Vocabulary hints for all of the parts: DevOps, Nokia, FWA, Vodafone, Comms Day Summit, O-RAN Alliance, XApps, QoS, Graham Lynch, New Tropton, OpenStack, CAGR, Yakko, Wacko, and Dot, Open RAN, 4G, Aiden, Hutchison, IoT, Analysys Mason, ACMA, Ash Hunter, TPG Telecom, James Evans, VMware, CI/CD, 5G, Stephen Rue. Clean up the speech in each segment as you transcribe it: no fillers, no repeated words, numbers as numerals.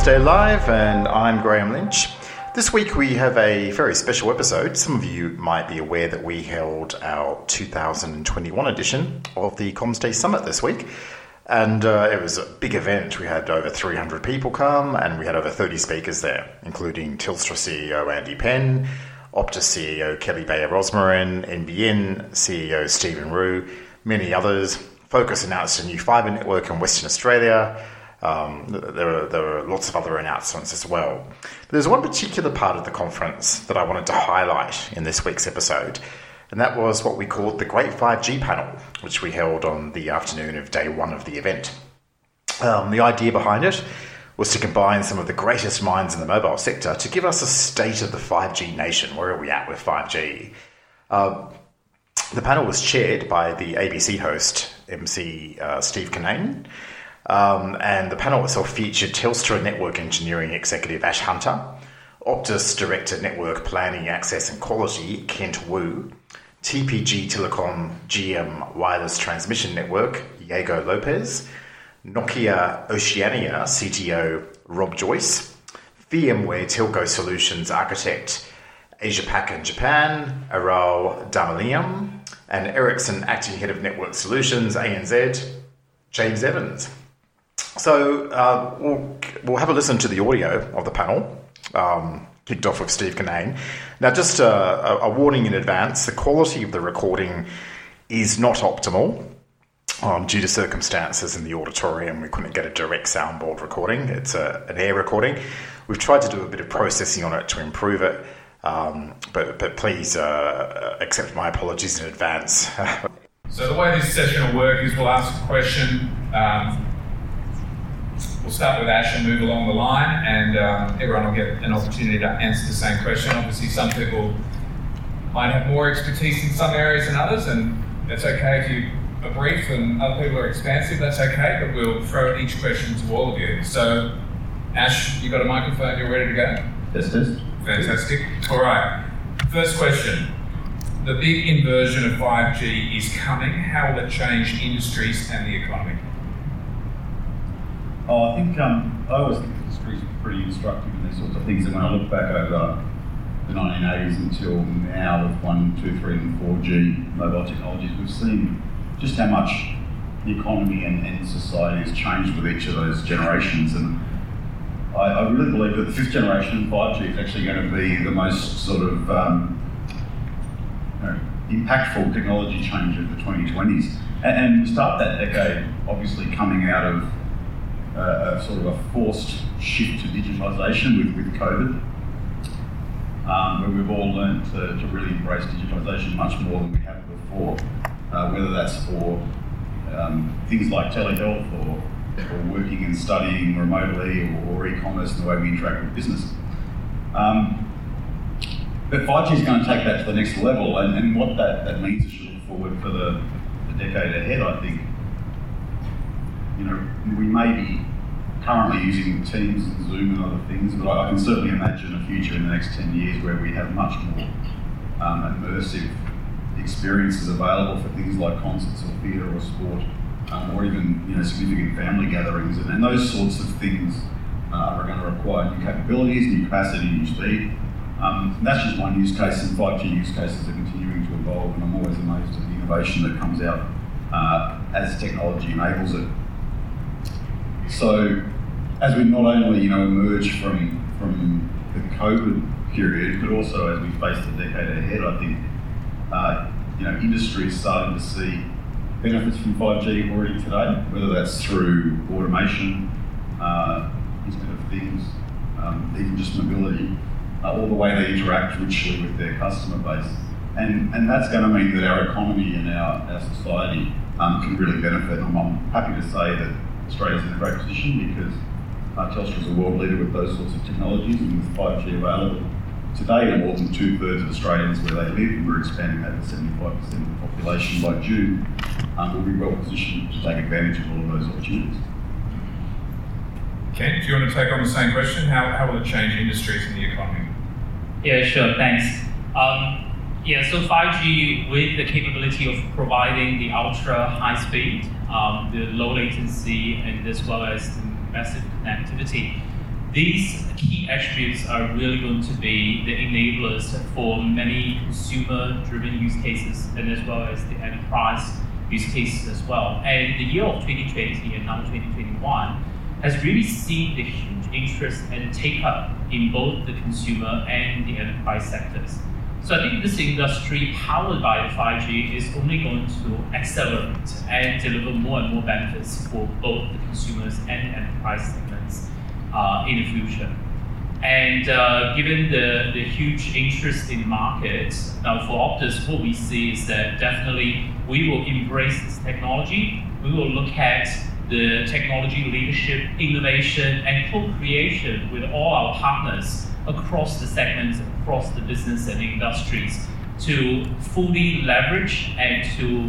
Comms Day Live, and I'm Graham Lynch. This week we have a very special episode. Some of you might be aware that we held our 2021 edition of the Comms Day Summit this week, and it was a big event. We had over 300 people come, and we had over 30 speakers there, including Telstra CEO Andy Penn, Optus CEO Kelly Bayer Rosmarin, NBN CEO Stephen Rue, many others. Focus announced a new fibre network in Western Australia. There are lots of other announcements as well. There's one particular part of the conference that I wanted to highlight in this week's episode, and that was what we called the Great 5G Panel, which we held on the afternoon of day one of the event. The idea behind it was to combine some of the greatest minds in the mobile sector to give us a state of the 5G nation. Where are we at with 5G? The panel was chaired by the ABC host, MC Steve Kinane, and the panel itself featured Telstra Network Engineering Executive Ash Hunter, Optus Director Network Planning, Access and Quality Kent Wu, TPG Telecom GM Wireless Transmission Network Diego Lopez, Nokia Oceania CTO Rob Joyce, VMware Telco Solutions Architect Asia Pac and Japan Aral Damaliam, and Ericsson Acting Head of Network Solutions ANZ James Evans. So we'll have a listen to the audio of the panel, kicked off with Steve Kinane. Now, just a warning in advance, the quality of the recording is not optimal. Due to circumstances in the auditorium, we couldn't get a direct soundboard recording. It's an air recording. We've tried to do a bit of processing on it to improve it, but please accept my apologies in advance. So the way this session will work is we'll ask a question. We'll start with Ash and move along the line, and everyone will get an opportunity to answer the same question. Obviously, some people might have more expertise in some areas than others, and that's okay if you are brief and other people are expansive. That's okay, but we'll throw each question to all of you. So, Ash, you got a microphone, you're ready to go? Yes, yes. Fantastic. All right, first question. The big inversion of 5G is coming. How will it change industries and the economy? Oh, I think I always think the industries are pretty instructive in these sorts of things. And when I look back over the 1980s until now with 1, 2, 3 and 4G mobile technologies, we've seen just how much the economy and society has changed with each of those generations. And I really believe that the fifth generation of 5G is actually going to be the most sort of impactful technology change of the 2020s. And we start that decade obviously coming out of a forced shift to digitalisation with COVID, where we've all learned to really embrace digitalisation much more than we have before. Whether that's for things like telehealth or working and studying remotely or e-commerce and the way we interact with business. But 5G is going to take that to the next level, and what that means is to look forward for the decade ahead, I think. You know, we may be currently using Teams and Zoom and other things, but I can certainly imagine a future in the next 10 years where we have much more immersive experiences available for things like concerts or theatre or sport, or even, you know, significant family gatherings, and those sorts of things are going to require new capabilities, new capacity, new speed. And that's just one use case, and 5G use cases are continuing to evolve, and I'm always amazed at the innovation that comes out as technology enables it. So, as we not only, you know, emerge from the COVID period, but also as we face the decade ahead, I think industry is starting to see benefits from 5G already today, whether that's through automation, Internet of Things, even just mobility, all the way they interact richly with their customer base. And that's going to mean that our economy and our society can really benefit. And I'm happy to say that Australia's in a great position because Telstra's a world leader with those sorts of technologies, and with 5G available today, more than 2/3 of Australians where they live, and we're expanding that to 75% of the population by June, we'll be well positioned to take advantage of all of those opportunities. Kent, do you want to take on the same question? How will it change industries and the economy? Yeah, sure, thanks. So 5G, with the capability of providing the ultra high speed, the low latency, and as well as the massive connectivity, These key attributes are really going to be the enablers for many consumer-driven use cases and as well as the enterprise use cases as well. And the year of 2020 and now 2021 has really seen the huge interest and take-up in both the consumer and the enterprise sectors. So I think this industry powered by 5G is only going to accelerate and deliver more and more benefits for both the consumers and enterprise segments in the future. And given the huge interest in the market, now for Optus, what we see is that definitely we will embrace this technology. We will look at the technology leadership, innovation, and co-creation with all our partners across the segments, across the business and industries to fully leverage and to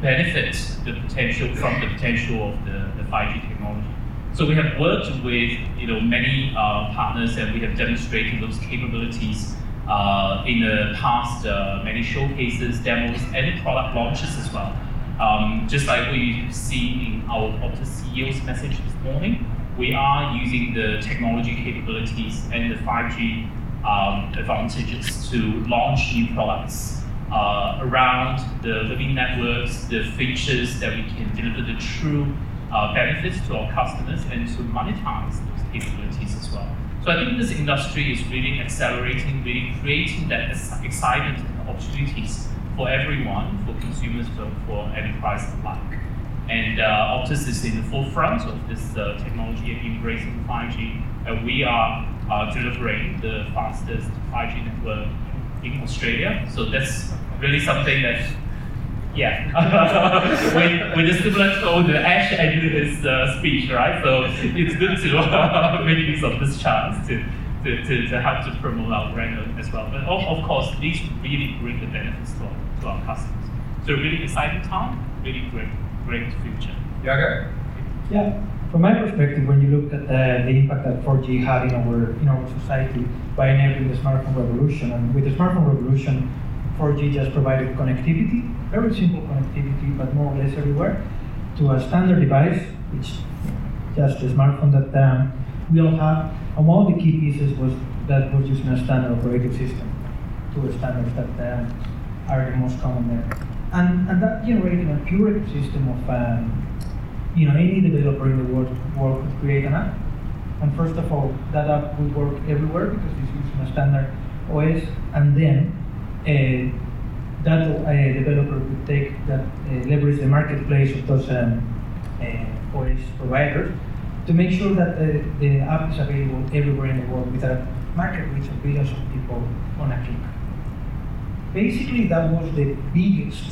benefit the potential from the potential of the 5G technology. So we have worked with many partners and we have demonstrated those capabilities in the past many showcases, demos, and product launches as well. Just like we've seen in our Optus CEO's message this morning, we are using the technology capabilities and the 5G advantages to launch new products around the living networks, the features that we can deliver the true benefits to our customers and to monetize those capabilities as well. So I think this industry is really accelerating, really creating that excitement and opportunities for everyone, for consumers, but for enterprise alike. And Optus is in the forefront of this technology and embracing 5G. And we are delivering the fastest 5G network in Australia. So that's really something that, yeah. With the similar tone, the Ash ended his speech, right? So it's good to make use of this chance to help to promote our brand as well. But of course, these really bring the benefits to our customers. So really exciting time, really great future. Yago? Yeah, from my perspective, when you look at the impact that 4G had in our society by enabling the smartphone revolution, and with the smartphone revolution, 4G just provided connectivity, very simple connectivity, but more or less everywhere, to a standard device, which just the smartphone that we all have. And one of the key pieces was that was using a standard operating system, two standards that are the most common there. And that generated a pure ecosystem of, any developer in the world could create an app. And first of all, that app would work everywhere because it's using a standard OS. And then that developer could take that, leverage the marketplace of those OS providers to make sure that the app is available everywhere in the world with a market reach of billions of people on a click. Basically, that was the biggest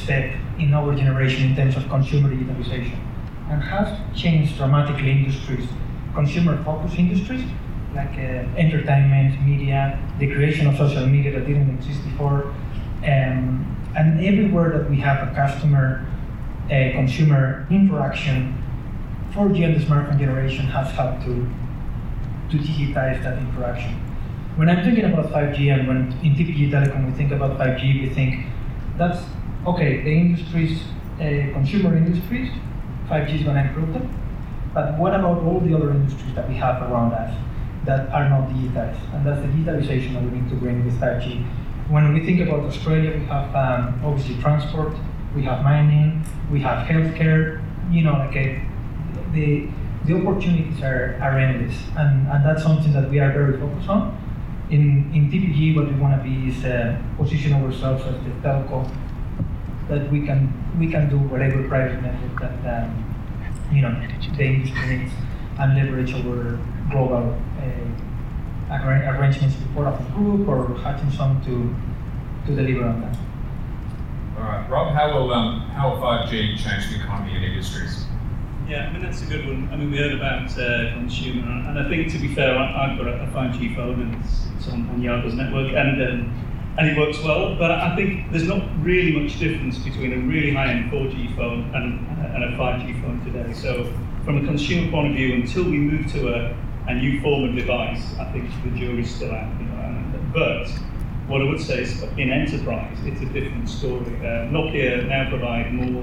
step in our generation in terms of consumer digitalization, and has changed dramatically industries, consumer-focused industries like entertainment, media, the creation of social media that didn't exist before, and everywhere that we have a consumer interaction, 4G and the smartphone generation has helped to digitize that interaction. When I'm thinking about 5G, and when in TPG Telecom we think about 5G, we think that's okay, the industries, consumer industries, 5G is going to improve them. But what about all the other industries that we have around us that are not digitized? And that's the digitalization that we need to bring with 5G. When we think about Australia, we have obviously transport, we have mining, we have healthcare, the opportunities are endless. And that's something that we are very focused on. In TPG, what we want to be is position ourselves as the telco that we can do whatever private network that the industry needs and leverage our global arrangements with Vodafone Group or Hutchison to deliver on that. All right, Rob, how will 5G change the economy and industries? Yeah, that's a good one. We heard about consumer, and I think to be fair, I've got a 5G phone and it's on Yago's network, and it works well. But I think there's not really much difference between a really high-end 4G phone and a 5G phone today. So from a consumer point of view, until we move to a new form of device, I think the jury's still out. But what I would say is, in enterprise, it's a different story. Nokia now provide more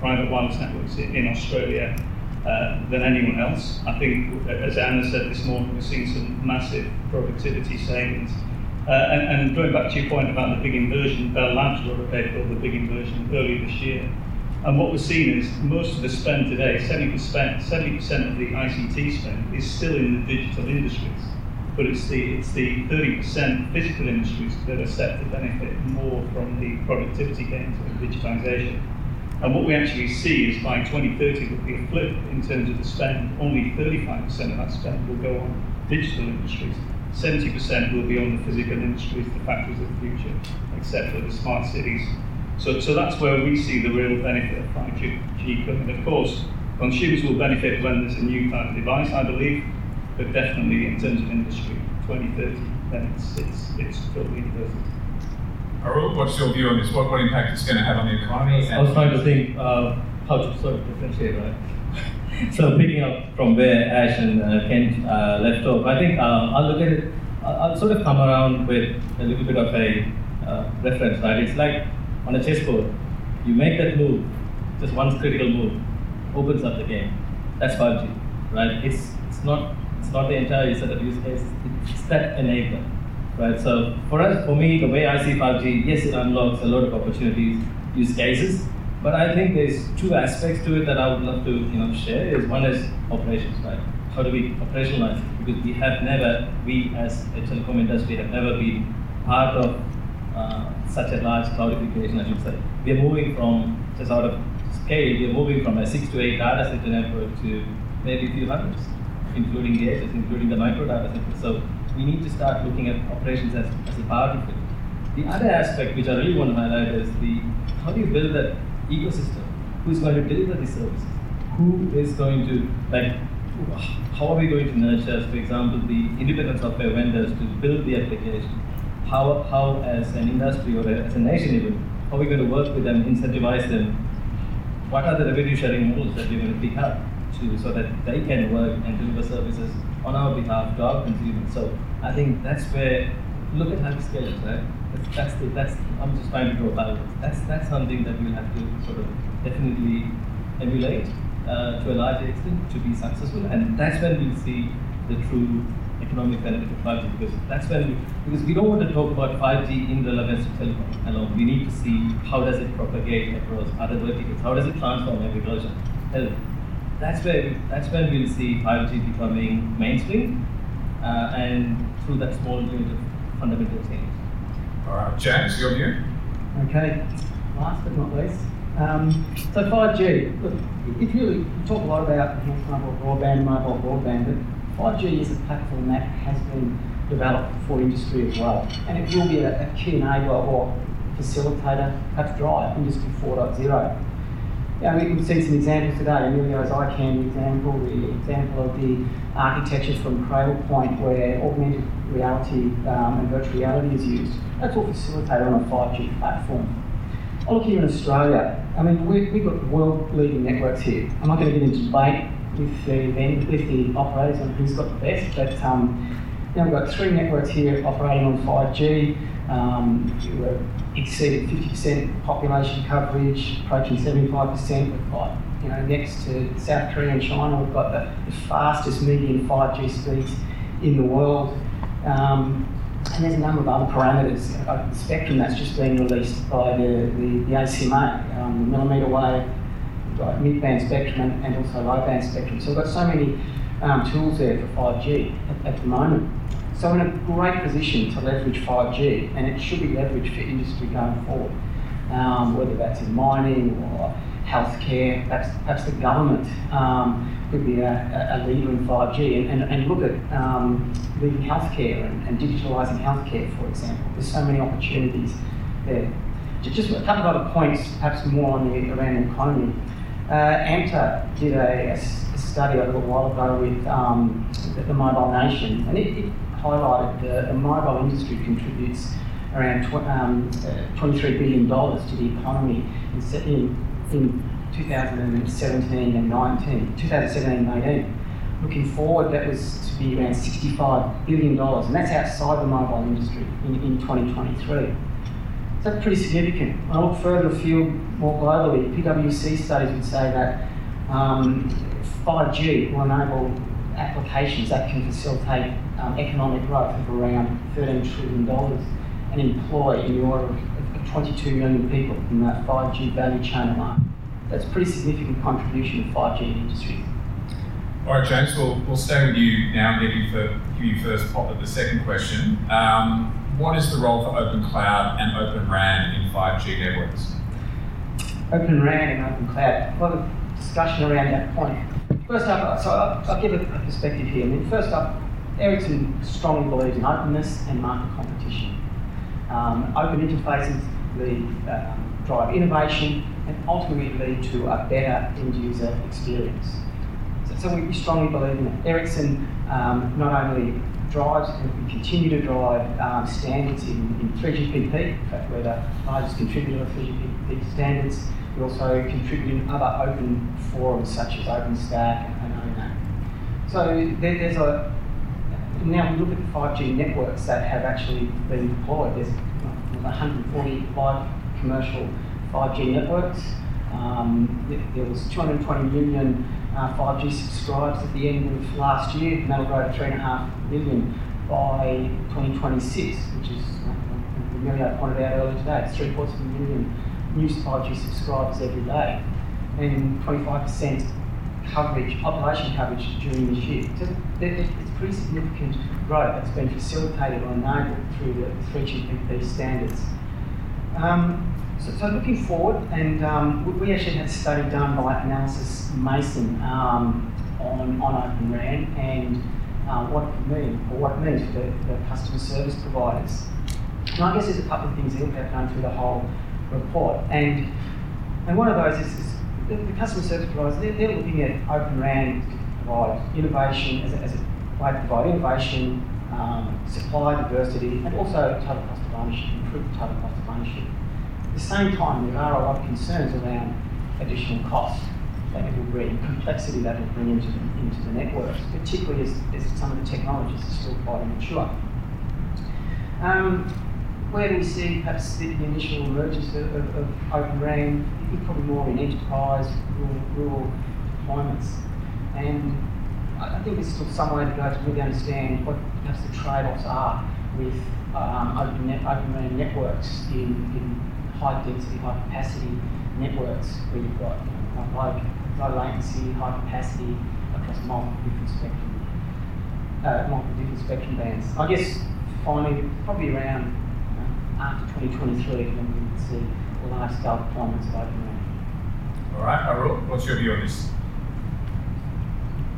private wireless networks in Australia than anyone else. I think, as Anna said this morning, we're seeing some massive productivity savings. And going back to your point about the big inversion, Bell Labs wrote a paper on the big inversion earlier this year. And what we're seeing is most of the spend today, 70% of the ICT spend is still in the digital industries, but it's the 30% physical industries that are set to benefit more from the productivity gains and digitization. And what we actually see is by 2030 there'll be a flip in terms of the spend. Only 35% of that spend will go on digital industries. 70% will be on the physical industries, the factories of the future, etc., the smart cities. So that's where we see the real benefit of 5G coming. Of course, consumers will benefit when there's a new type of device, I believe, but definitely in terms of industry, 2030, then it's totally inverted. Aral, what's your view on this? What impact it's going to have on the economy? I was trying to think how to sort of differentiate, right? So picking up from where Ash and Kent left off, I think I'll look at it, I'll sort of come around with a little bit of a reference, right? It's like on a chessboard, you make that move, just one critical move, opens up the game. That's 5G, right? It's not the entire set of use cases, it's that enabler, right? So for me, the way I see 5G, yes, it unlocks a lot of opportunities, use cases, but I think there's two aspects to it that I would love to share. One is operations, right? How do we operationalize it? Because we as a telecom industry have never been part of such a large cloudification, I should say. We are moving from, just out of scale, we are moving from a 6 to 8 data center network to maybe a few hundreds, including the edges, including the micro data centers. So we need to start looking at operations as a part of it. The other aspect which I really want to highlight is how do you build that ecosystem? Who's going to deliver these services? Who is going to, how are we going to nurture, for example, the independent software vendors to build the application? How as an industry or as a nation even, how are we going to work with them, incentivize them? What are the revenue sharing models that we're going to pick up so that they can work and deliver services on our behalf to our consumers? So I think that's where, look at hyperscalers, right? I'm just trying to draw balance. That's something that we'll have to sort of definitely emulate to a large extent to be successful, and that's when we'll see the true economic benefit of 5G, because we don't want to talk about 5G in relevance to telecom alone. We need to see how does it propagate across other verticals, how does it transform agriculture, health. That's when we'll see 5G becoming mainstream, and through that small unit of fundamental change. All right, James, your view? Okay, last but not least. So 5G, look, if you talk a lot about enhanced mobile broadband, but 5G is a platform that has been developed for industry as well. And it will be a key enabler or facilitator, perhaps drive industry 4.0. Yeah, we've seen some examples today. Emilio's ICANN example, the example of the architecture from Crayle Point where augmented reality and virtual reality is used. That's all facilitated on a 5G platform. I look here in Australia. I mean, we've got world-leading networks here. I'm not going to get into debate with the operators on who's got the best, but we've got three networks here operating on 5G. We're exceeded 50% population coverage, approaching 75%. We've got, next to South Korea and China, we've got the fastest median 5G speeds in the world. And there's a number of other parameters. The spectrum that's just been released by the ACMA, the millimetre wave, like mid-band spectrum and also low-band spectrum. So we've got so many tools there for 5G at the moment. So we're in a great position to leverage 5G, and it should be leveraged for industry going forward, whether that's in mining or healthcare, perhaps the government could be a leader in 5G and look at leading healthcare and digitalising healthcare, for example. There's so many opportunities there. Just a couple of other points, perhaps more on the Iranian economy. AMTA did a study a little while ago with the Mobile Nation, and it highlighted the mobile industry contributes around $23 billion to the economy in 2017 and 19, 2017 and 18. Looking forward, that was to be around $65 billion, and that's outside the mobile industry in 2023. That's pretty significant. When I look further afield, more globally, PwC studies would say that 5G will enable applications that can facilitate economic growth of around $13 trillion and employ in the order of 22 million people in that 5G value chain alone. That's a pretty significant contribution to 5G industry. All right, James, we'll stay with you now and give you first pop at the second question. What is the role for Open Cloud and Open RAN in 5G networks? Open RAN and Open Cloud, a lot of discussion around that point. First up, so I'll give a perspective here. I mean, first up, Ericsson strongly believes in openness and market competition. Open interfaces lead, drive innovation and ultimately lead to a better end-user experience. So we strongly believe in it. Ericsson not only drives, and we continue to drive standards in 3GPP, in fact we're the largest contributor of 3GPP standards. We also contribute in other open forums such as OpenStack and ONAP. So there's a, now we look at the 5G networks that have actually been deployed. There's 145 commercial 5G networks. There was 220 million 5G subscribers at the end of last year, and that'll grow to 3.5 million by 2026, which is, Emilio pointed out earlier today, it's 750,000 new 5G subscribers every day, and 25% coverage, population coverage during this year. So it's pretty significant growth that's been facilitated or enabled through the 3GPP standards. So looking forward, and we actually had a study done by Analysys Mason on Open RAN and what it could mean, or what it means for the customer service providers. And I guess there's a couple of things that have done through the whole report. And one of those is the customer service providers, they're looking at Open RAN to provide innovation, as a way to provide innovation, supply diversity, and also total cost of ownership, improved total cost of ownership. At the same time, there are a lot of concerns around additional costs that it will bring, complexity that it will bring into the networks, particularly as some of the technologies are still quite immature. Where do we see perhaps the initial emergence of Open RAN? Probably more in enterprise, rural deployments. And I think there's still some way to go to really understand what perhaps the trade-offs are with Open RAN networks in high-density, high-capacity networks where you've got low latency, high capacity across multiple different spectrum bands. I guess finally, probably around after 2023, when we would see large-scale deployments of Open RAN. All right, Aral, what's your view on this?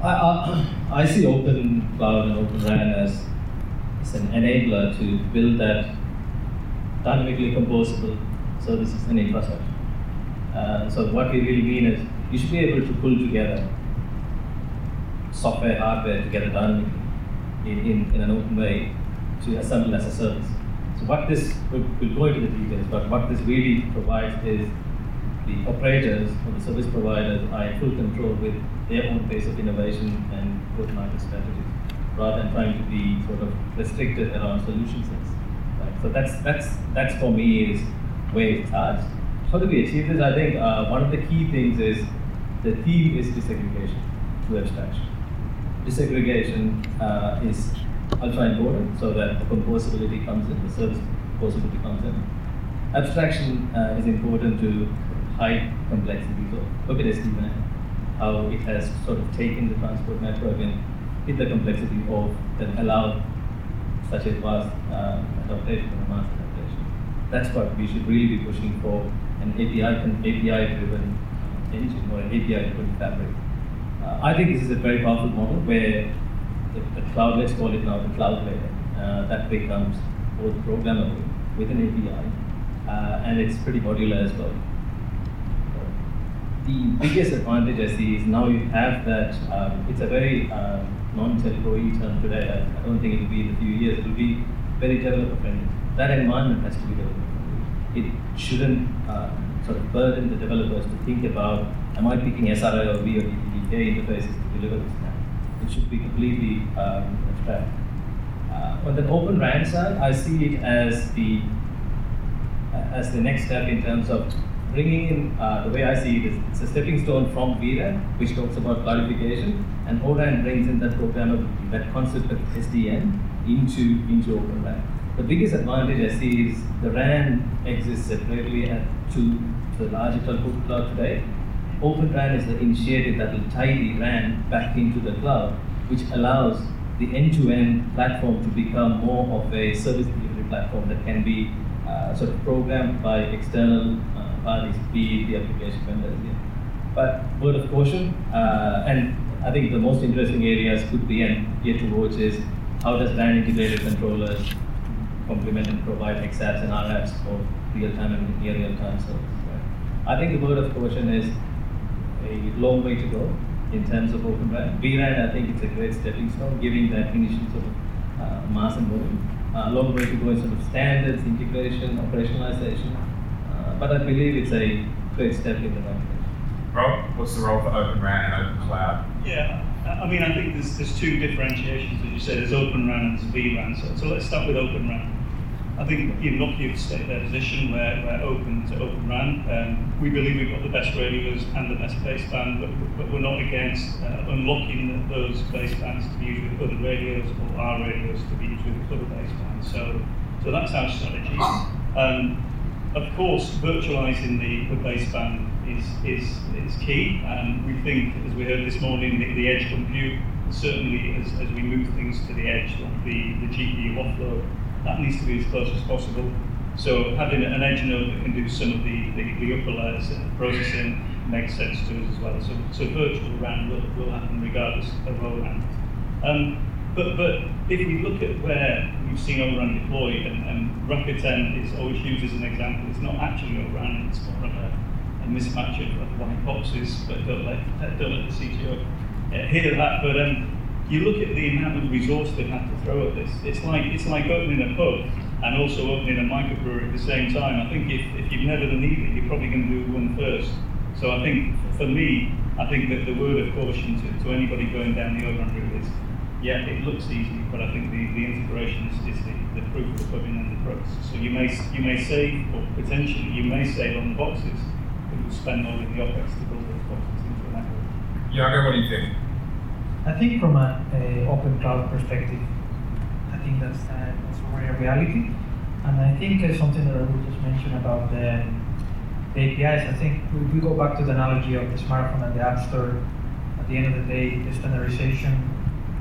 I see Open Cloud and Open RAN as an enabler to build that dynamically composable services and infrastructure. So what we really mean is you should be able to pull together software, hardware together dynamically in an open way to assemble as a service. So what this, we'll go into the details, but what this really provides is the operators or the service providers are in full control with their own pace of innovation and go-to-market strategies, rather than trying to be sort of restricted around solution sets. Right? So that's for me is where it starts. How do we achieve this? I think one of the key things is the theme is disaggregation to abstraction. Disaggregation is ultra important so that the composability comes in, the service composability comes in. Abstraction is important to hide complexity. So look at SD-WAN, how it has sort of taken the transport network and hid the complexity of and allowed such as vast adaptation and mass adaptation. That's what we should really be pushing for, an API-driven engine or an API-driven fabric. I think this is a very powerful model where the cloud, let's call it now the cloud layer, that becomes both programmable with an API, and it's pretty modular as well. The biggest advantage I see is now you have that, it's a very non-telco-y term today. I don't think it will be in a few years. It will be very developer-friendly. That environment has to be developer-friendly. It shouldn't sort of burden the developers to think about, am I picking SRI or V or DPDK interfaces to deliver this now? It should be completely abstract. On the Open RAN side, I see it as the next step in terms of bringing in, the way I see it, is it's a stepping stone from vRAN, which talks about cloudification, and O-RAN brings in that programmability, that concept of SDN into O-RAN. The biggest advantage I see is the RAN exists separately to the larger telco cloud today. Open RAN is the initiative that will tie the RAN back into the cloud, which allows the end-to-end platform to become more of a service delivery platform that can be sort of programmed by external parties, be it the application vendors. Yeah. But word of caution, and I think the most interesting areas could be and yet to watch is how does RAN integrated controllers complement and provide XApps and RApps for real-time and near real-time service. Right? I think the word of caution is a long way to go in terms of Open RAN. vRAN, I think it's a great stepping stone, giving that initial sort of mass and volume. A long way to go in sort of standards, integration, operationalization. But I believe it's a great step in the right direction. Rob, what's the role for Open RAN and Open Cloud? Yeah, I mean, I think there's two differentiations, as you said. There's Open RAN and there's vRAN. So let's start with Open RAN. I think Nokia have stated their position where open to Open RAN. We believe we've got the best radios and the best baseband, but we're not against unlocking those basebands to be used with other radios or our radios to be used with other basebands. So that's our strategy. Of course, virtualizing the baseband is key. We think, as we heard this morning, the edge compute, certainly as we move things to the edge, like the GPU offload, that needs to be as close as possible. So having an edge node that can do some of the upper layers and processing makes sense to us as well. So virtual RAN will happen regardless of O-RAN. But if we look at where we've seen O-RAN deployed, and Rocket 10 is always used as an example, it's not actually O-RAN, it's more of a mismatch of white boxes, but don't let the CTO hear that. But you look at the amount of resource they've had to throw at this. It's like opening a pub and also opening a microbrewery at the same time. I think if you've never done either, you're probably going to do one first. So I think, for me, I think that the word of caution to anybody going down the O-RAN route is, yeah, it looks easy, but I think the integration is the proof of the pudding and the crux. So you may save, or potentially you may save on the boxes, but you'll spend all in the OpEx to build those boxes into a network. Yago, what do you think? I think from an open cloud perspective, I think that's already a reality. And I think something that I would just mention about the APIs, I think if we go back to the analogy of the smartphone and the app store, at the end of the day, the standardization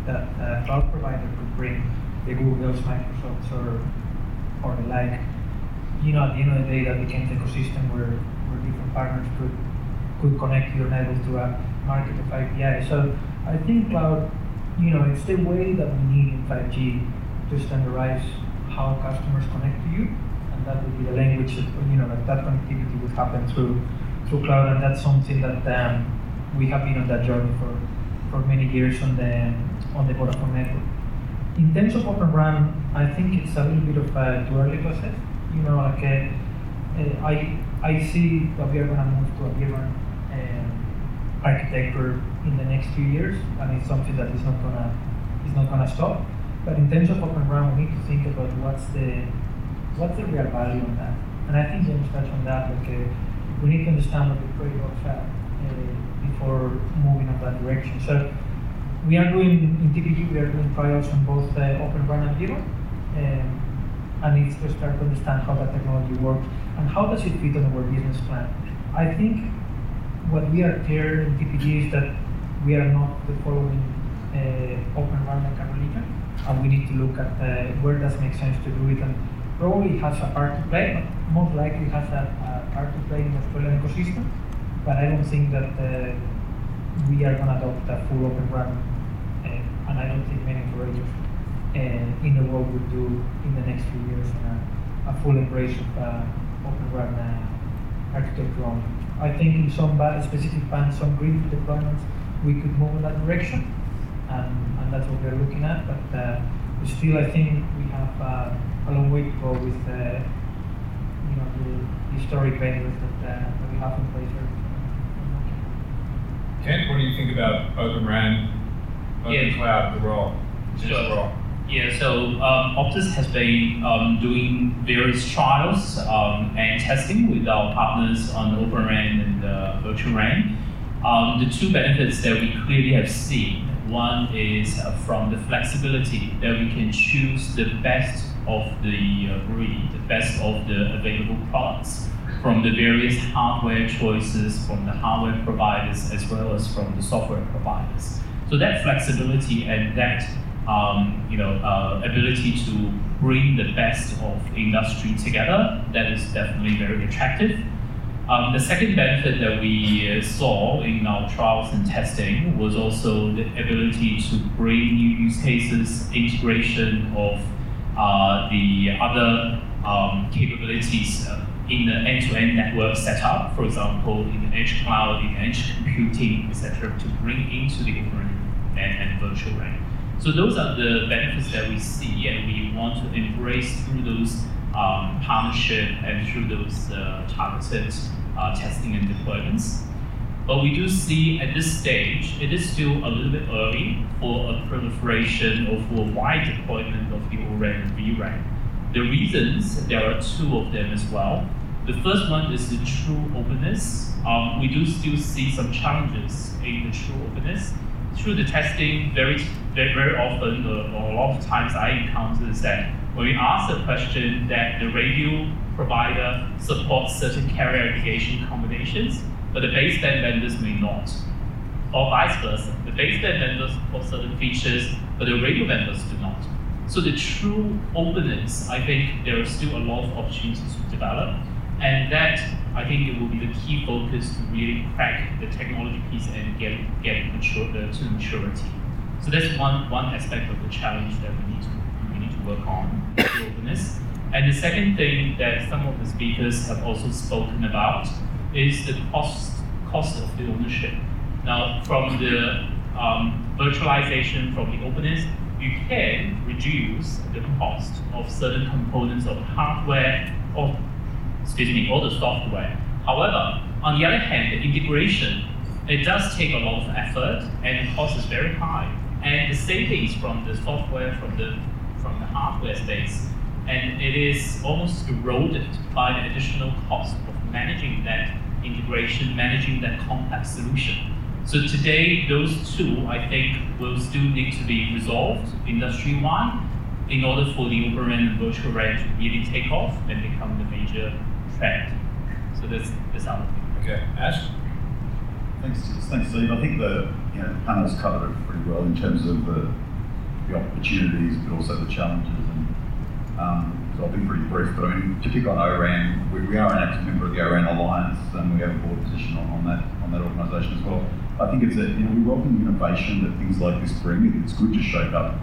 that a cloud provider could bring, the Googles, Microsofts, or the like, at the end of the day, that became the ecosystem where different partners could connect your network to a market of APIs. So, I think cloud, it's the way that we need in 5G to standardize how customers connect to you, and that would be the language that, that connectivity would happen through cloud, and that's something that we have been on that journey for many years on the Vodafone network. In terms of Open RAN, I think it's a little bit of too early to assess. I see that we are going to move to a different architecture in the next few years, and it's something that is not gonna stop. But in terms of Open RAN, we need to think about what's the real value on that. And I think James touched on that. We need to understand what the trade-offs are before moving in that direction. So we are doing in TPG, we are doing trials on both Open RAN and Vivo, and it's to start to understand how that technology works and how does it fit on our business plan. I think what we are clear in TPG is that we are not following Open RAN like a religion, and we need to look at where does make sense to do it, and probably has a part to play, but most likely has a part to play in the Australian ecosystem, but I don't think that we are going to adopt a full Open RAN, and I don't think many operators in the world would do in the next few years a full embrace of Open RAN architecture only. I think in some specific bands, some greenfield deployments, we could move in that direction, and that's what we're looking at. But still, I think we have a long way to go with the historic vendors that we have in place here. Kent, what do you think about Open RAN, Open Cloud, the role? Sure. Yeah, so Optus has been doing various trials and testing with our partners on Open RAN and Virtual RAN. The two benefits that we clearly have seen, one is from the flexibility that we can choose the best of the breed, the best of the available products from the various hardware choices, from the hardware providers, as well as from the software providers. So that flexibility and that ability to bring the best of the industry together, that is definitely very attractive. The second benefit that we saw in our trials and testing was also the ability to bring new use cases, integration of the other capabilities in the end-to-end network setup, for example, in the edge cloud, in edge computing, etc., to bring into the Open RAN and Virtual RAN. So those are the benefits that we see, and we want to embrace through those partnership and through those targeted testing and deployments. But we do see at this stage, it is still a little bit early for a proliferation or for wide deployment of the O-RAN and V-RAN. The reasons, there are two of them as well. The first one is the true openness. We do still see some challenges in the true openness. Through the testing, very often, or a lot of times I encounter is that when we ask the question that the radio provider supports certain carrier aggregation combinations, but the baseband vendors may not, or vice versa. The baseband vendors support certain features, but the radio vendors do not. So the true openness, I think there are still a lot of opportunities to develop, and that, I think it will be the key focus to really crack the technology piece and get mature, to maturity. So that's one aspect of the challenge that we need to work on, the openness. And the second thing that some of the speakers have also spoken about is the cost of the ownership. Now, from the virtualization, from the openness, you can reduce the cost of certain components of hardware or the software. However, on the other hand, the integration, it does take a lot of effort and the cost is very high. And the savings from the software, from the hardware space, and it is almost eroded by the additional cost of managing that integration, managing that complex solution. So today, those two, I think, will still need to be resolved industry-wide in order for the Open RAN and Virtual RAN to really take off and become the major trend. So that's our thing. Okay, Ash? Thanks, Steve. I think the panel's covered it pretty well in terms of the opportunities, but also the challenges. And so I'll be pretty brief, but I mean, to pick on O-RAN, we are an active member of the O-RAN Alliance, and we have a board position on that organisation as well. I think it's we welcome the innovation that things like this bring. It's good to shake up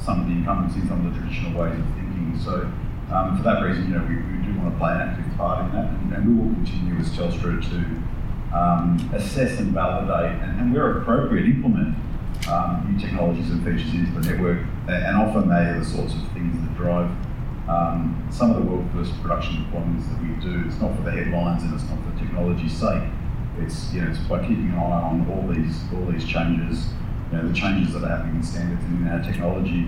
some of the incumbency, some of the traditional ways of thinking. So for that reason, we do want to play an active part in that, and we will continue as Telstra to assess and validate and where appropriate, implement new technologies and features into the network. And often they are the sorts of things that drive some of the world-first production deployments that we do. It's not for the headlines and it's not for technology's sake. It's it's by keeping an eye on all these changes. The changes that are happening in standards and in our technology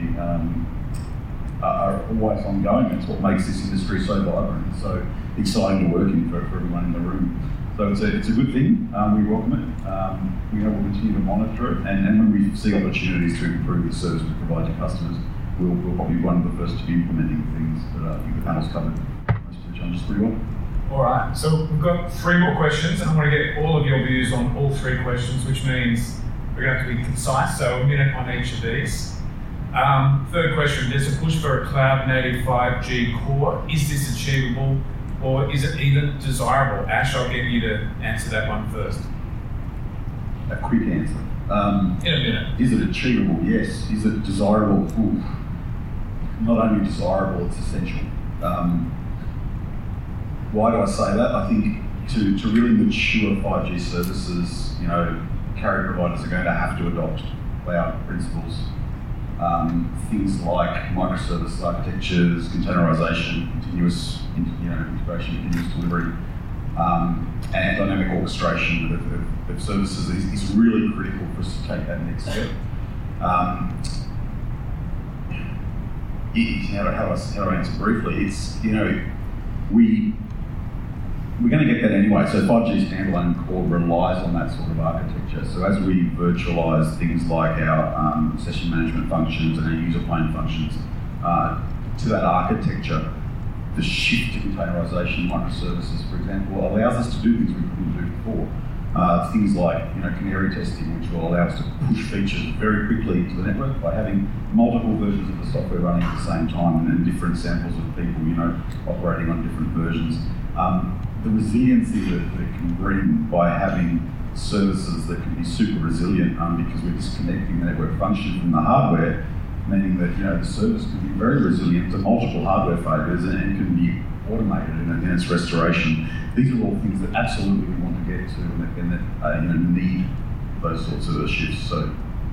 are always ongoing. It's what makes this industry so vibrant and so exciting to work in for everyone in the room. So it's a good thing. We welcome it. We'll continue to monitor it. And when we see opportunities to improve the service we provide to customers, we'll probably be one of the first to be implementing things. But I think the panel's covered most of the changes pretty well. All right. So we've got three more questions. I want to get all of your views on all three questions, which means we're going to have to be concise, so a minute on each of these. Third question, there's a push for a cloud-native 5G core. Is this achievable or is it even desirable? Ash, I'll get you to answer that one first. A quick answer. In a minute. Is it achievable? Yes. Is it desirable? Ooh. Not only desirable, it's essential. Why do I say that? I think to really mature 5G services, carrier providers are going to have to adopt cloud principles. Things like microservice architectures, containerization, continuous integration, continuous delivery, and dynamic orchestration of services is really critical for us to take that next step. How do I answer briefly? It's we we're going to get that anyway. So 5G standalone core relies on that sort of architecture. So as we virtualize things like our session management functions and our user plane functions to that architecture, the shift to containerization, microservices, for example, allows us to do things we couldn't do before. Things like canary testing, which will allow us to push features very quickly into the network by having multiple versions of the software running at the same time and then different samples of people operating on different versions. The resiliency that can bring by having services that can be super resilient because we're disconnecting the network function from the hardware, meaning that the service can be very resilient to multiple hardware failures and can be automated in its restoration. These are all things that absolutely we want to get to and that need those sorts of shifts. So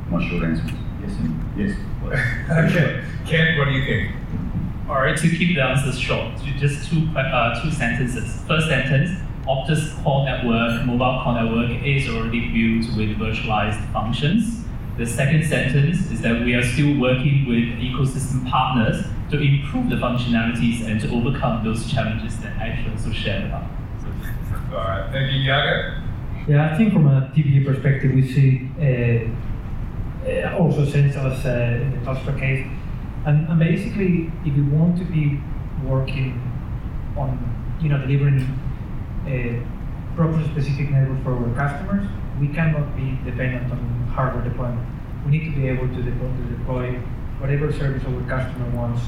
my short answer is yes and yes. Okay, Kent, what do you think? All right, to keep the answers short, just two sentences. First sentence, Optus core network, mobile core network is already built with virtualized functions. The second sentence is that we are still working with ecosystem partners to improve the functionalities and to overcome those challenges that Ash also shared about. All right, thank you, Diego. Yeah, I think from a TPG perspective, we see also sense as in the Telstra case. And basically, if you want to be working on delivering proper specific network for our customers, we cannot be dependent on hardware deployment. We need to be able to deploy whatever service our customer wants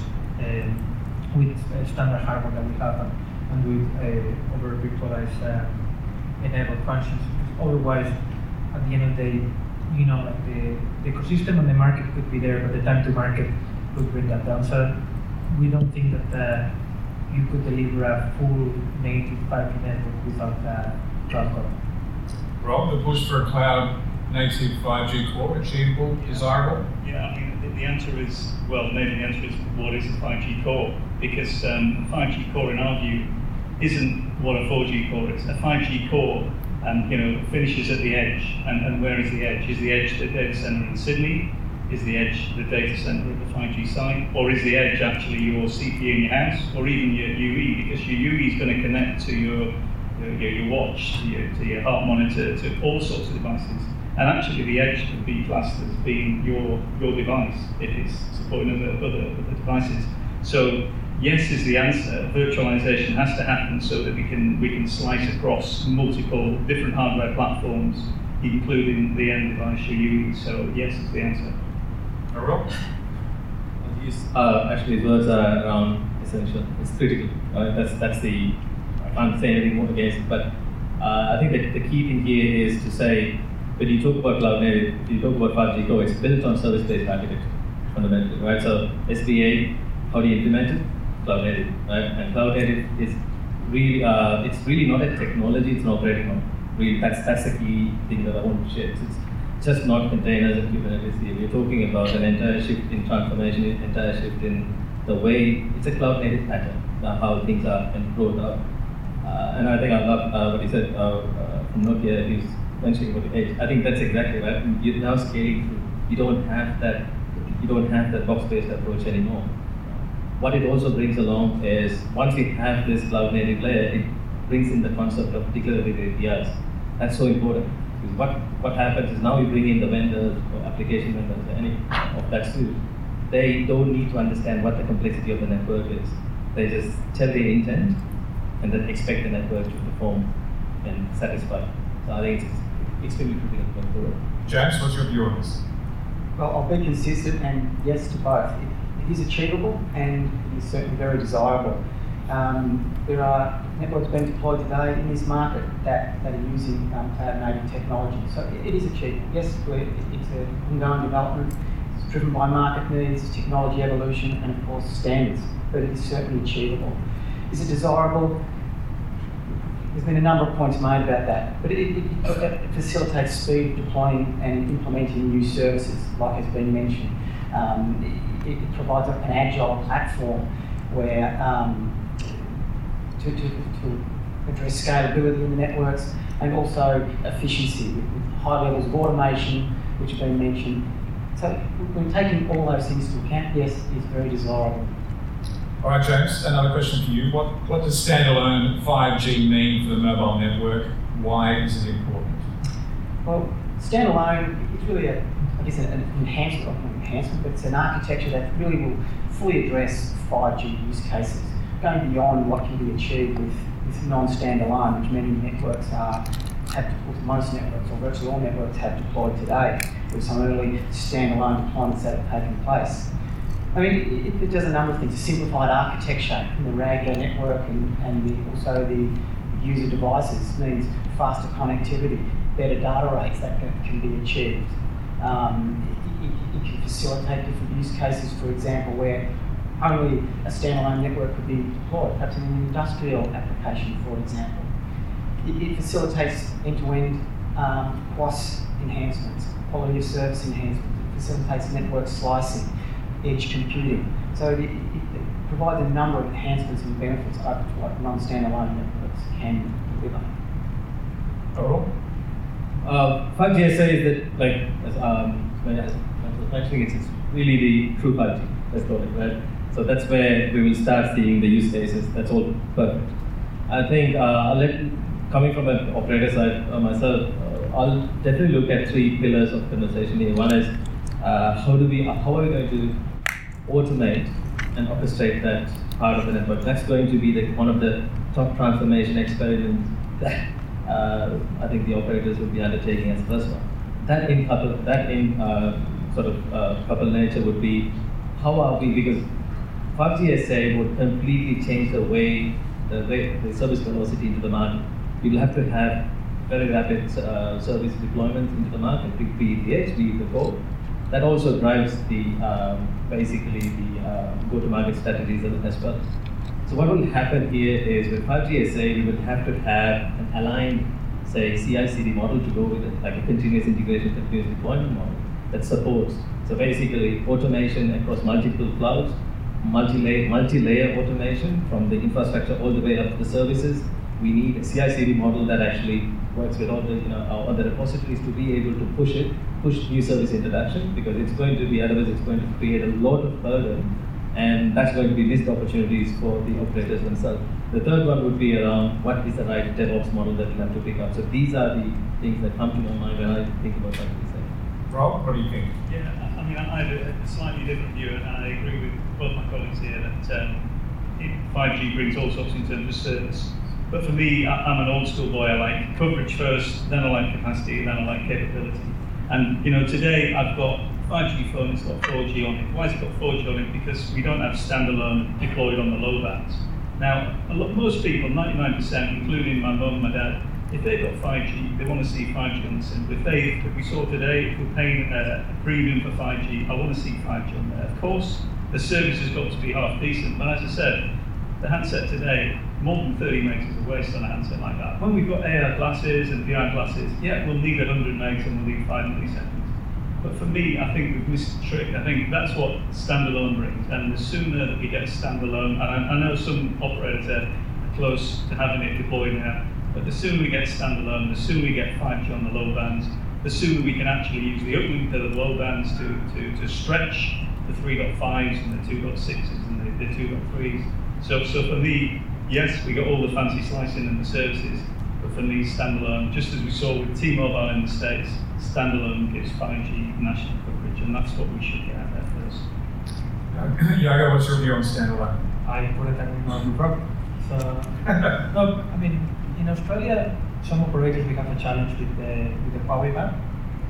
with standard hardware that we have and with over virtualized enabled functions. Otherwise, at the end of the day, like the ecosystem and the market could be there, but the time to market could bring that down. So we don't think that you could deliver a full native 5G network without cloud core. Rob, the push for cloud native 5G core, achievable, desirable? Yeah, I mean, the answer is, maybe the answer is, what is a 5G core? Because a 5G core, in our view, isn't what a 4G core is. A 5G core, finishes at the edge. And where is the edge? Is the edge the data center in Sydney? Is the edge the data center at the 5G site? Or is the edge actually your CPE in your house? Or even your UE? Because your UE is going to connect to your watch, to your heart monitor, to all sorts of devices. And actually, the edge could be classed as being your device if it's supporting other devices. So yes is the answer. Virtualization has to happen so that we can slice across multiple different hardware platforms, including the end device you're using. So yes is the answer. Rob? Actually, words are around essential. It's critical. That's the. I can't say anything more against it, but I think that the key thing here is to say, when you talk about cloud native, you talk about 5G core, it's built on service-based architecture, fundamentally, right? So SBA, how do you implement it? Cloud native, right? And cloud native is really, it's really not a technology, it's an operating model. Really, that's the key thing that I want to share. It's just not containers and Kubernetes here. We're talking about an entire shift in transformation, an entire shift in the way, it's a cloud native pattern, how things are and rolled out. And I think I love what he said from Nokia, he's mentioning about the edge. I think that's exactly right. You're now scaling through. You don't have that box-based approach anymore. What it also brings along is, once we have this cloud-native layer, it brings in the concept of particularly the APIs. That's so important. Because what happens is now you bring in the vendors or application vendors or any of that suite. They don't need to understand what the complexity of the network is. They just tell the intent and then expect the network to perform and satisfy. So I think it's extremely critical going forward. James, what's your view on this? Well, I'll be consistent and yes to both. It is achievable and it is certainly very desirable. There are networks being deployed today in this market that are using cloud-native technology. So it is achievable. Yes, it's an ongoing development. It's driven by market needs, technology evolution, and of course standards. But it is certainly achievable. Is it desirable? There's been a number of points made about that, but it facilitates speed deploying and implementing new services, like has been mentioned. It provides an agile platform where to address scalability in the networks and also efficiency with high levels of automation, which have been mentioned. So when taking all those things into account, yes, it's very desirable. All right, James, another question for you. What does standalone 5G mean for the mobile network? Why is it important? Well, standalone, it's really an enhancement, but it's an architecture that really will fully address 5G use cases, going beyond what can be achieved with non-standalone, which many networks most networks, or virtually all networks, have deployed today, with some early standalone deployments that have taken place. I mean, it does a number of things. A simplified architecture in the RAG network and also the user devices means faster connectivity, better data rates that can be achieved. It can facilitate different use cases, for example, where only a standalone network could be deployed, perhaps in an industrial application, for example. It facilitates end-to-end QoS enhancements, quality of service enhancements. It facilitates network slicing, edge computing. So it provides a number of enhancements and benefits over what non-standalone networks can deliver. Overall, 5G SA is that, like, I think it's really the true 5G. Let's call it, right? So that's where we will start seeing the use cases. That's all perfect. I think, coming from an operator side myself, I'll definitely look at three pillars of conversation here. One is how are we going to automate and orchestrate that part of the network? That's going to be one of the top transformation experiments that I think the operators will be undertaking as the first one. That in couple nature would be, how are we, because 5G SA would completely change the service velocity into the market. You will have to have very rapid service deployments into the market, be it the edge, be it the core. That also drives the go-to-market strategies as well. So what will happen here is with 5G SA, we will have to have an aligned, say, CI/CD model to go with it, like a continuous integration, continuous deployment model that supports. So basically, automation across multiple clouds, multi-layer automation from the infrastructure all the way up to the services. We need a CI/CD model that actually works with all the all the repositories to be able to push new service introduction, because it's going to be, otherwise it's going to create a lot of burden, and that's going to be missed opportunities for the operators themselves. The third one would be around what is the right DevOps model that we have to pick up. So these are the things that come to my mind when I think about that. Rob, what do you think? Yeah, I mean, I have a slightly different view, and I agree with both my colleagues here that 5G brings all sorts in terms of service. But for me, I'm an old school boy. I like coverage first, then I like capacity, then I like capability. And today I've got 5G phone, it's got 4G on it. Why has it got 4G on it? Because we don't have standalone deployed on the low bands. Now, most people, 99%, including my mum and my dad, if they've got 5G, they want to see 5G on the SIM. If we saw today, if we're paying a premium for 5G, I want to see 5G on there. Of course, the service has got to be half decent, but as I said, the handset today, more than 30 megs is a waste on a handset like that. When we've got AR glasses and VR glasses, yeah, we'll need 100 megs and we'll need 5 milliseconds. But for me, I think we've missed the trick. I think that's what standalone brings. And the sooner that we get standalone, and I know some operators are close to having it deployed now, but the sooner we get standalone, the sooner we get 5G on the low bands, the sooner we can actually use the uplink to the low bands to stretch the 3.5s and the 2.6s and the 2.3s. So for me, yes, we got all the fancy slicing and the services, but for me, standalone, just as we saw with T-Mobile in the States, standalone gives 5G national coverage, and that's what we should get out there first. Yago, what's your view on standalone? I put it that way, no problem. So, no, I mean, in Australia, some operators, we have a challenge with the power band.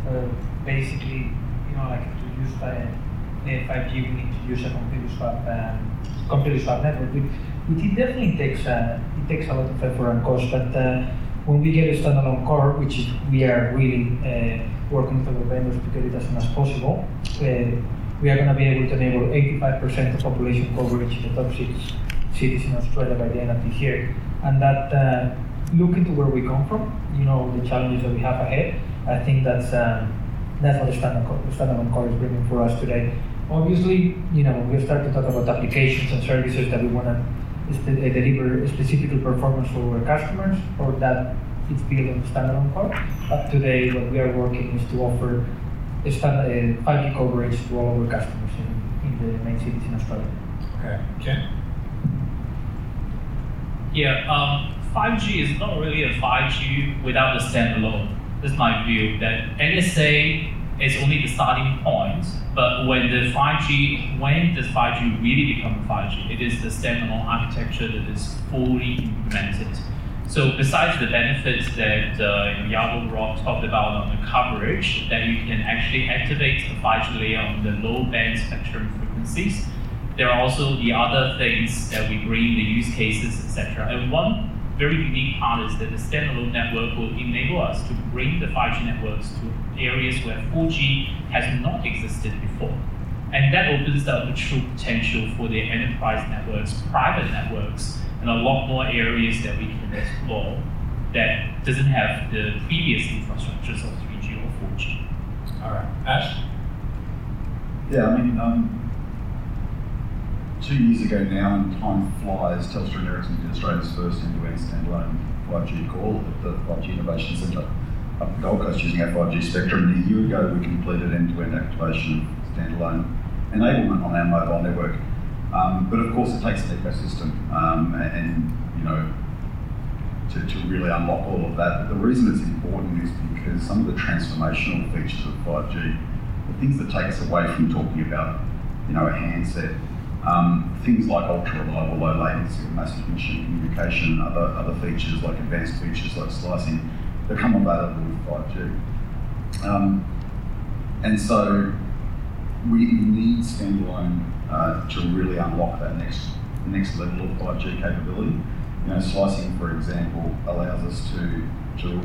So basically, to use 5G, we need to use a completely swap network, which definitely takes a lot of effort and cost. But when we get a standalone core, which is, we are really working with our vendors to get it as soon as possible, we are going to be able to enable 85% of population coverage in the top 6 cities in Australia by the end of this year. And that, looking to where we come from, the challenges that we have ahead, I think that's what the standalone core is bringing for us today. Obviously, we start to talk about applications and services that we want to deliver a specific performance for our customers, or that it's built on the standalone core. But today, what we are working is to offer 5G coverage to all our customers in the main cities in Australia. Okay, Ken? Yeah, 5G is not really a 5G without the standalone. That's my view, that NSA is only the starting point, but when does 5G really become 5G? It is the standalone architecture that is fully implemented. So besides the benefits that Yabo Rob talked about on the coverage, that you can actually activate the 5G layer on the low band spectrum frequencies, there are also the other things that we bring, the use cases, etc. And one very unique part is that the standalone network will enable us to bring the 5G networks to areas where 4G has not existed before. And that opens up the true potential for the enterprise networks, private networks, and a lot more areas that we can explore that doesn't have the previous infrastructures of 3G or 4G. All right, Ash? Yeah, I mean, 2 years ago now, and time flies, Telstra and Ericsson did Australia's first end-to-end standalone 5G call at the 5G Innovation Centre up the Gold Coast using our 5G spectrum. And a year ago, we completed end-to-end activation of standalone enablement on our mobile network. But of course, it takes an ecosystem, and you know, to really unlock all of that. But the reason it's important is because some of the transformational features of 5G, the things that takes away from talking about, you know, a handset, things like ultra-reliable low latency, massive mission communication, other features like advanced features like slicing, become available with 5G. And so we need standalone to really unlock that next level of 5G capability. You know, slicing, for example, allows us to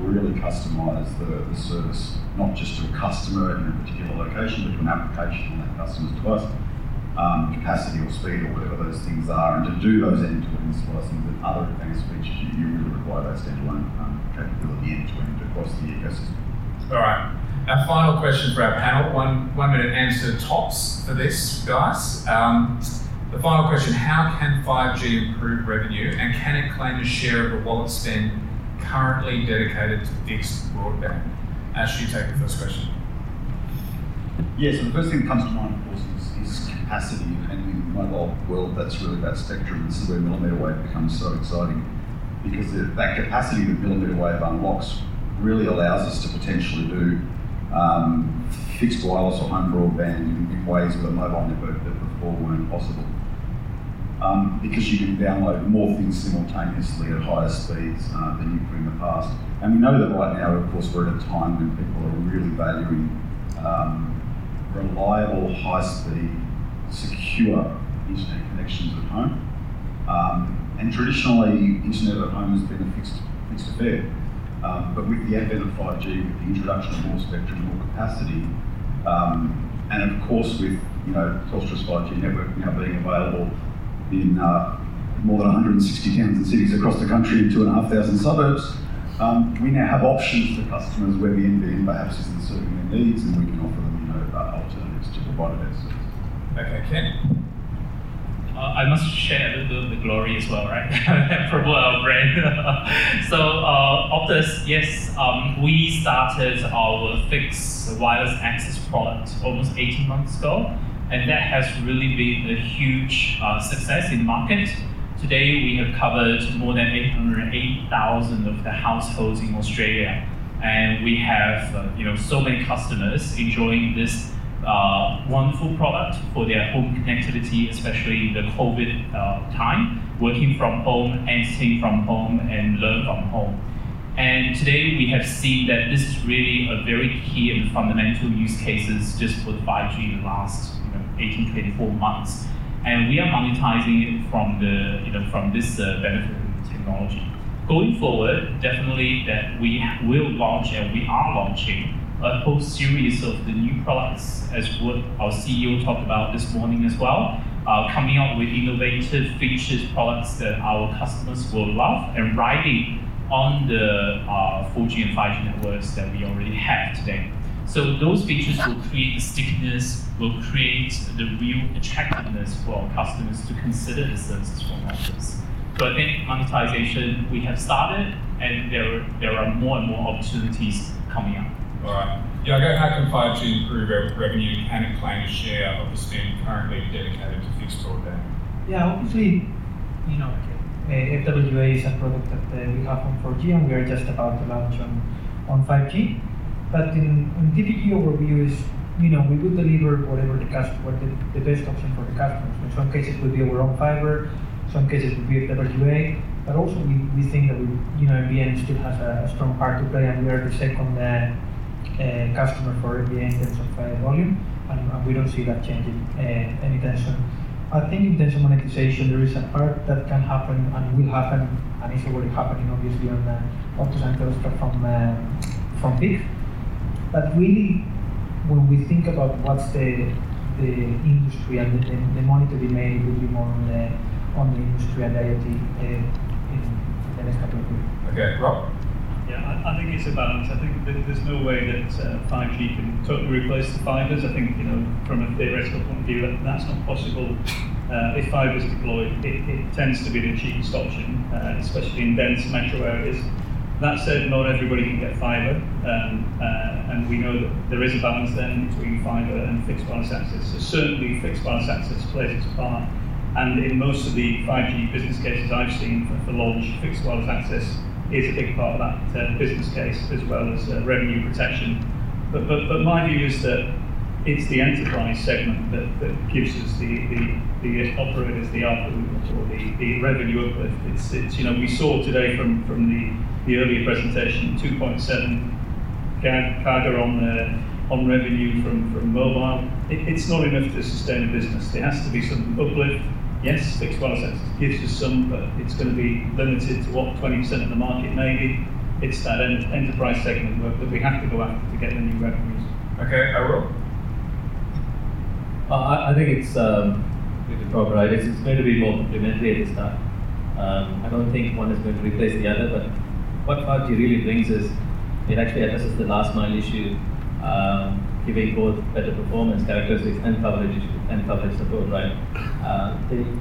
really customise the service, not just to a customer in a particular location, but to an application on that customer's device, capacity or speed or whatever those things are. And to do those end-to-end slicing with other advanced features, you really require that standalone capability end-to-end across the ecosystem. All right. Our final question for our panel, one minute answer tops for this, guys. The final question, how can 5G improve revenue and can it claim a share of the wallet spend currently dedicated to fixed broadband? Ash, you take the first question. Yeah, so the first thing that comes to mind, of course, is capacity. And in the mobile world, that's really about spectrum. This is where millimetre wave becomes so exciting because that capacity that millimetre wave unlocks really allows us to potentially do fixed wireless or home broadband in ways with a mobile network that before weren't possible. Because you can download more things simultaneously at higher speeds than you could in the past. And we know that right now, of course, we're at a time when people are really valuing reliable, high-speed, secure internet connections at home. And traditionally, internet at home has been a fixed affair. But with the advent of 5G, with the introduction of more spectrum, more capacity, and of course with, you know, Telstra's 5G network now being available in more than 160 towns and cities across the country and 2,500 suburbs, we now have options for customers where the NBN perhaps isn't serving their needs, and we can offer them, you know, alternatives to provide that service. Okay, Ken? I must share a little bit of the glory as well, right? From our brand. So Optus, yes, we started our fixed wireless access product almost 18 months ago, and that has really been a huge success in the market. Today, we have covered more than 808,000 of the households in Australia, and we have so many customers enjoying this wonderful product for their home connectivity, especially in the COVID time, working from home, editing from home, and learn from home. And today we have seen that this is really a very key and fundamental use cases just for the 5G in the last 18, 24 months. And we are monetizing it from this benefit of technology. Going forward, definitely that we will launch, and we are launching, a whole series of the new products, as what our CEO talked about this morning as well, coming up with innovative features, products that our customers will love, and riding on the 4G and 5G networks that we already have today. So those features will create the stickiness, will create the real attractiveness for our customers to consider the services from Optus. So I think monetization, we have started, and there are more and more opportunities coming up. All right. Yeah, I go, how can 5G improve revenue? Can it claim a share of the spend currently dedicated to fixed broadband? Yeah, obviously, FWA is a product that we have on 4G, and we are just about to launch on 5G. But in TPG overview is, you know, we would deliver whatever the customer, the best option for the customers. In some cases, it would be our own fiber. Some cases, it would be FWA. But also, we think that you know, NBN still has a strong part to play, and we are the second customer for NBN in terms of volume, and we don't see that changing anytime soon. I think in terms of monetization, there is a part that can happen and will happen, and is already happening, obviously, on Optus and Telstra from PIC. But really, when we think about what's the industry and the money to be made, it will be more on the industry and IoT in the next couple of years. Okay, Rob? Yeah, I think it's a balance. I think there's no way that 5G can totally replace the fibers. I think, you know, from a theoretical point of view, that's not possible. If fiber is deployed, it tends to be the cheapest option, especially in dense metro areas. That said, not everybody can get fiber, and we know that there is a balance then between fiber and fixed wireless access. So certainly fixed wireless access plays its part. And in most of the 5G business cases I've seen for launch, fixed wireless access is a big part of that business case, as well as revenue protection. But my view is that it's the enterprise segment that gives us the operators the output or the revenue uplift. It's you know, we saw today from the earlier presentation 2.7 CAGR on revenue from mobile. It's not enough to sustain a business. There has to be some uplift. Yes, fixed wireless access gives us some, but it's going to be limited to what 20% of the market maybe. It's that enterprise segment work that we have to go after to get the new revenues. Okay, Aral. I think it's Rob, right? It's going to be more complementary at the start. I don't think one is going to replace the other, but what 5G really brings is it actually addresses the last mile issue, giving both better performance characteristics and coverage support, right?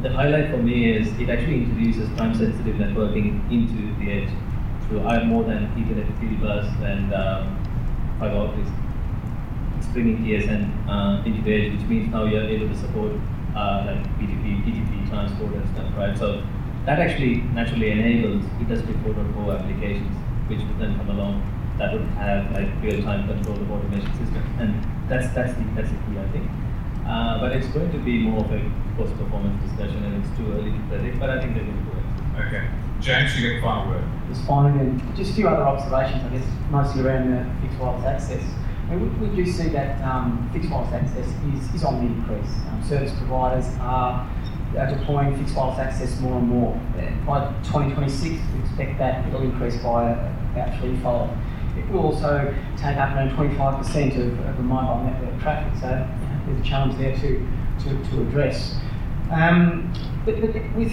The highlight for me is it actually introduces time-sensitive networking into the edge through more than Ethernet fieldbus and fiber optics. It's bringing TSN into the edge, which means now you're able to support like BTP, PTP transport and stuff, right? So that actually naturally enables industry 4.4 applications, which would then come along that would have like real-time control of automation systems, and that's the key, I think. But it's going to be more of a post-performance discussion, and it's too early to predict. But I think they're going to do it. Okay, James, you get the final word. Just fine, and just a few other observations, I guess, mostly around the fixed wireless access. I mean, we do see that fixed wireless access is on the increase. Service providers are deploying fixed wireless access more and more. By 2026, we expect that it'll increase by about threefold. It will also take up around 25% of the mobile network traffic, so there's a challenge there to address. But with,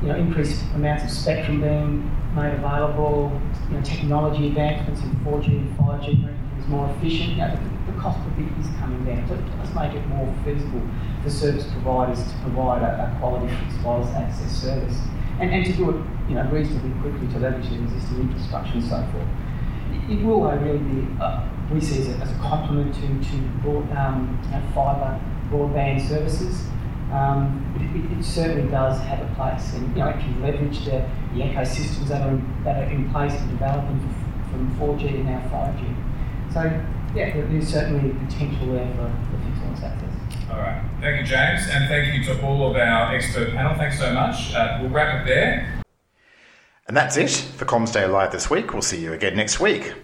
you know, increased amounts of spectrum being made available, you know, technology advancements in 4G and 5G making things more efficient, you know, the cost of it is coming down. So it does make it more feasible for service providers to provide a quality fixed wireless access service, and to do it, you know, reasonably quickly to leverage the existing infrastructure and so forth. It will, though, really be, we see it as a complement to fibre broadband services. It certainly does have a place, and, you know, it can leverage the ecosystems that are in place and developing from 4G and now 5G. So, yeah, there's certainly potential there for fixed wireless access. All right. Thank you, James, and thank you to all of our expert panel. Thanks so much. We'll wrap it there. And that's it for Comms Day Live this week. We'll see you again next week.